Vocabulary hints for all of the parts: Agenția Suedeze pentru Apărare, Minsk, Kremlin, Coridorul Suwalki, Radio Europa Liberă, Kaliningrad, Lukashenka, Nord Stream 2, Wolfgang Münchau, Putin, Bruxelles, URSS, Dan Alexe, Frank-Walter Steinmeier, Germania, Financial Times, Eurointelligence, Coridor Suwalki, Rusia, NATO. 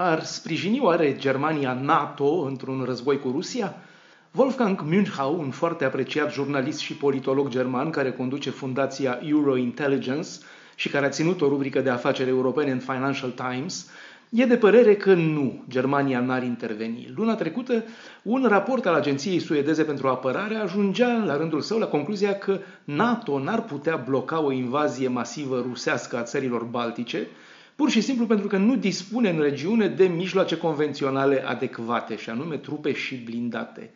Ar sprijini oare Germania NATO într-un război cu Rusia? Wolfgang Münchau, un foarte apreciat jurnalist și politolog german care conduce fundația Eurointelligence și care a ținut o rubrică de afaceri europene în Financial Times, e de părere că nu, Germania n-ar interveni. Luna trecută, un raport al Agenției Suedeze pentru Apărare ajungea, la rândul său, la concluzia că NATO n-ar putea bloca o invazie masivă rusească a țărilor baltice, pur și simplu pentru că nu dispune în regiune de mijloace convenționale adecvate, și anume trupe și blindate.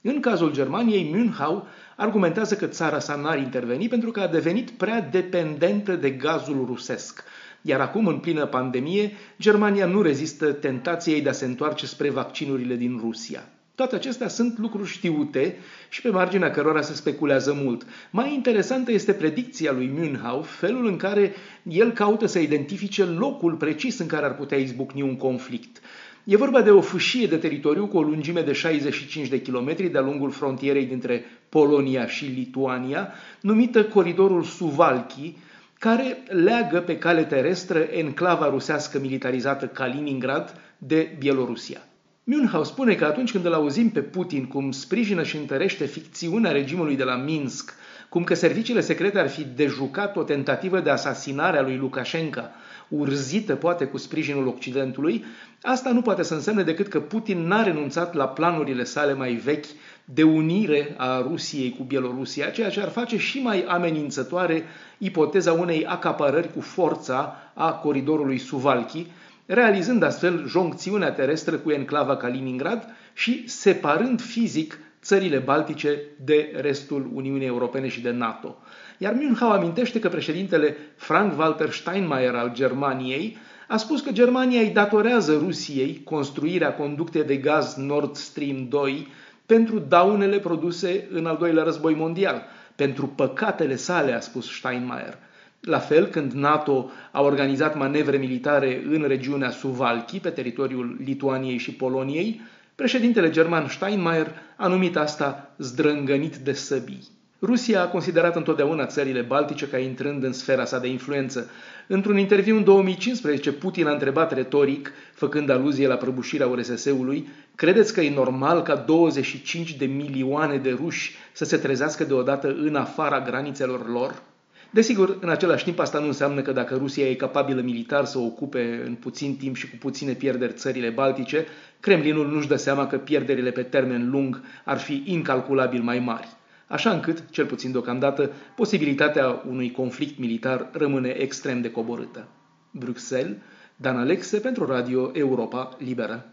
În cazul Germaniei, Münchau argumentează că țara sa n-ar interveni pentru că a devenit prea dependentă de gazul rusesc. Iar acum, în plină pandemie, Germania nu rezistă tentației de a se întoarce spre vaccinurile din Rusia. Toate acestea sunt lucruri știute și pe marginea cărora se speculează mult. Mai interesantă este predicția lui Münchau, felul în care el caută să identifice locul precis în care ar putea izbucni un conflict. E vorba de o fâșie de teritoriu cu o lungime de 65 de kilometri de-a lungul frontierei dintre Polonia și Lituania, numită Coridorul Suwalki, care leagă pe cale terestră enclava rusească militarizată Kaliningrad de Bielorusia. Münchau spune că atunci când îl auzim pe Putin cum sprijină și întărește ficțiunea regimului de la Minsk, cum că serviciile secrete ar fi dejucat o tentativă de asasinare a lui Lukashenka, urzită poate cu sprijinul Occidentului, asta nu poate să însemne decât că Putin n-a renunțat la planurile sale mai vechi de unire a Rusiei cu Bielorusia, ceea ce ar face și mai amenințătoare ipoteza unei acaparări cu forța a Coridorului Suwalki, realizând astfel joncțiunea terestră cu enclava Kaliningrad și separând fizic țările baltice de restul Uniunii Europene și de NATO. Iar Münchau amintește că președintele Frank-Walter Steinmeier al Germaniei a spus că Germania îi datorează Rusiei construirea conductei de gaz Nord Stream 2 pentru daunele produse în al doilea război mondial, pentru păcatele sale, a spus Steinmeier. La fel, când NATO a organizat manevre militare în regiunea Suwalki, pe teritoriul Lituaniei și Poloniei, președintele german Steinmeier a numit asta zdrângănit de săbii. Rusia a considerat întotdeauna țările baltice ca intrând în sfera sa de influență. Într-un interviu în 2015, Putin a întrebat retoric, făcând aluzie la prăbușirea URSS-ului, credeți că e normal ca 25 de milioane de ruși să se trezească deodată în afara granițelor lor? Desigur, în același timp, asta nu înseamnă că dacă Rusia e capabilă militar să ocupe în puțin timp și cu puține pierderi țările baltice, Kremlinul nu-și dă seama că pierderile pe termen lung ar fi incalculabil mai mari. Așa încât, cel puțin deocamdată, posibilitatea unui conflict militar rămâne extrem de coborâtă. Bruxelles, Dan Alexe pentru Radio Europa Liberă.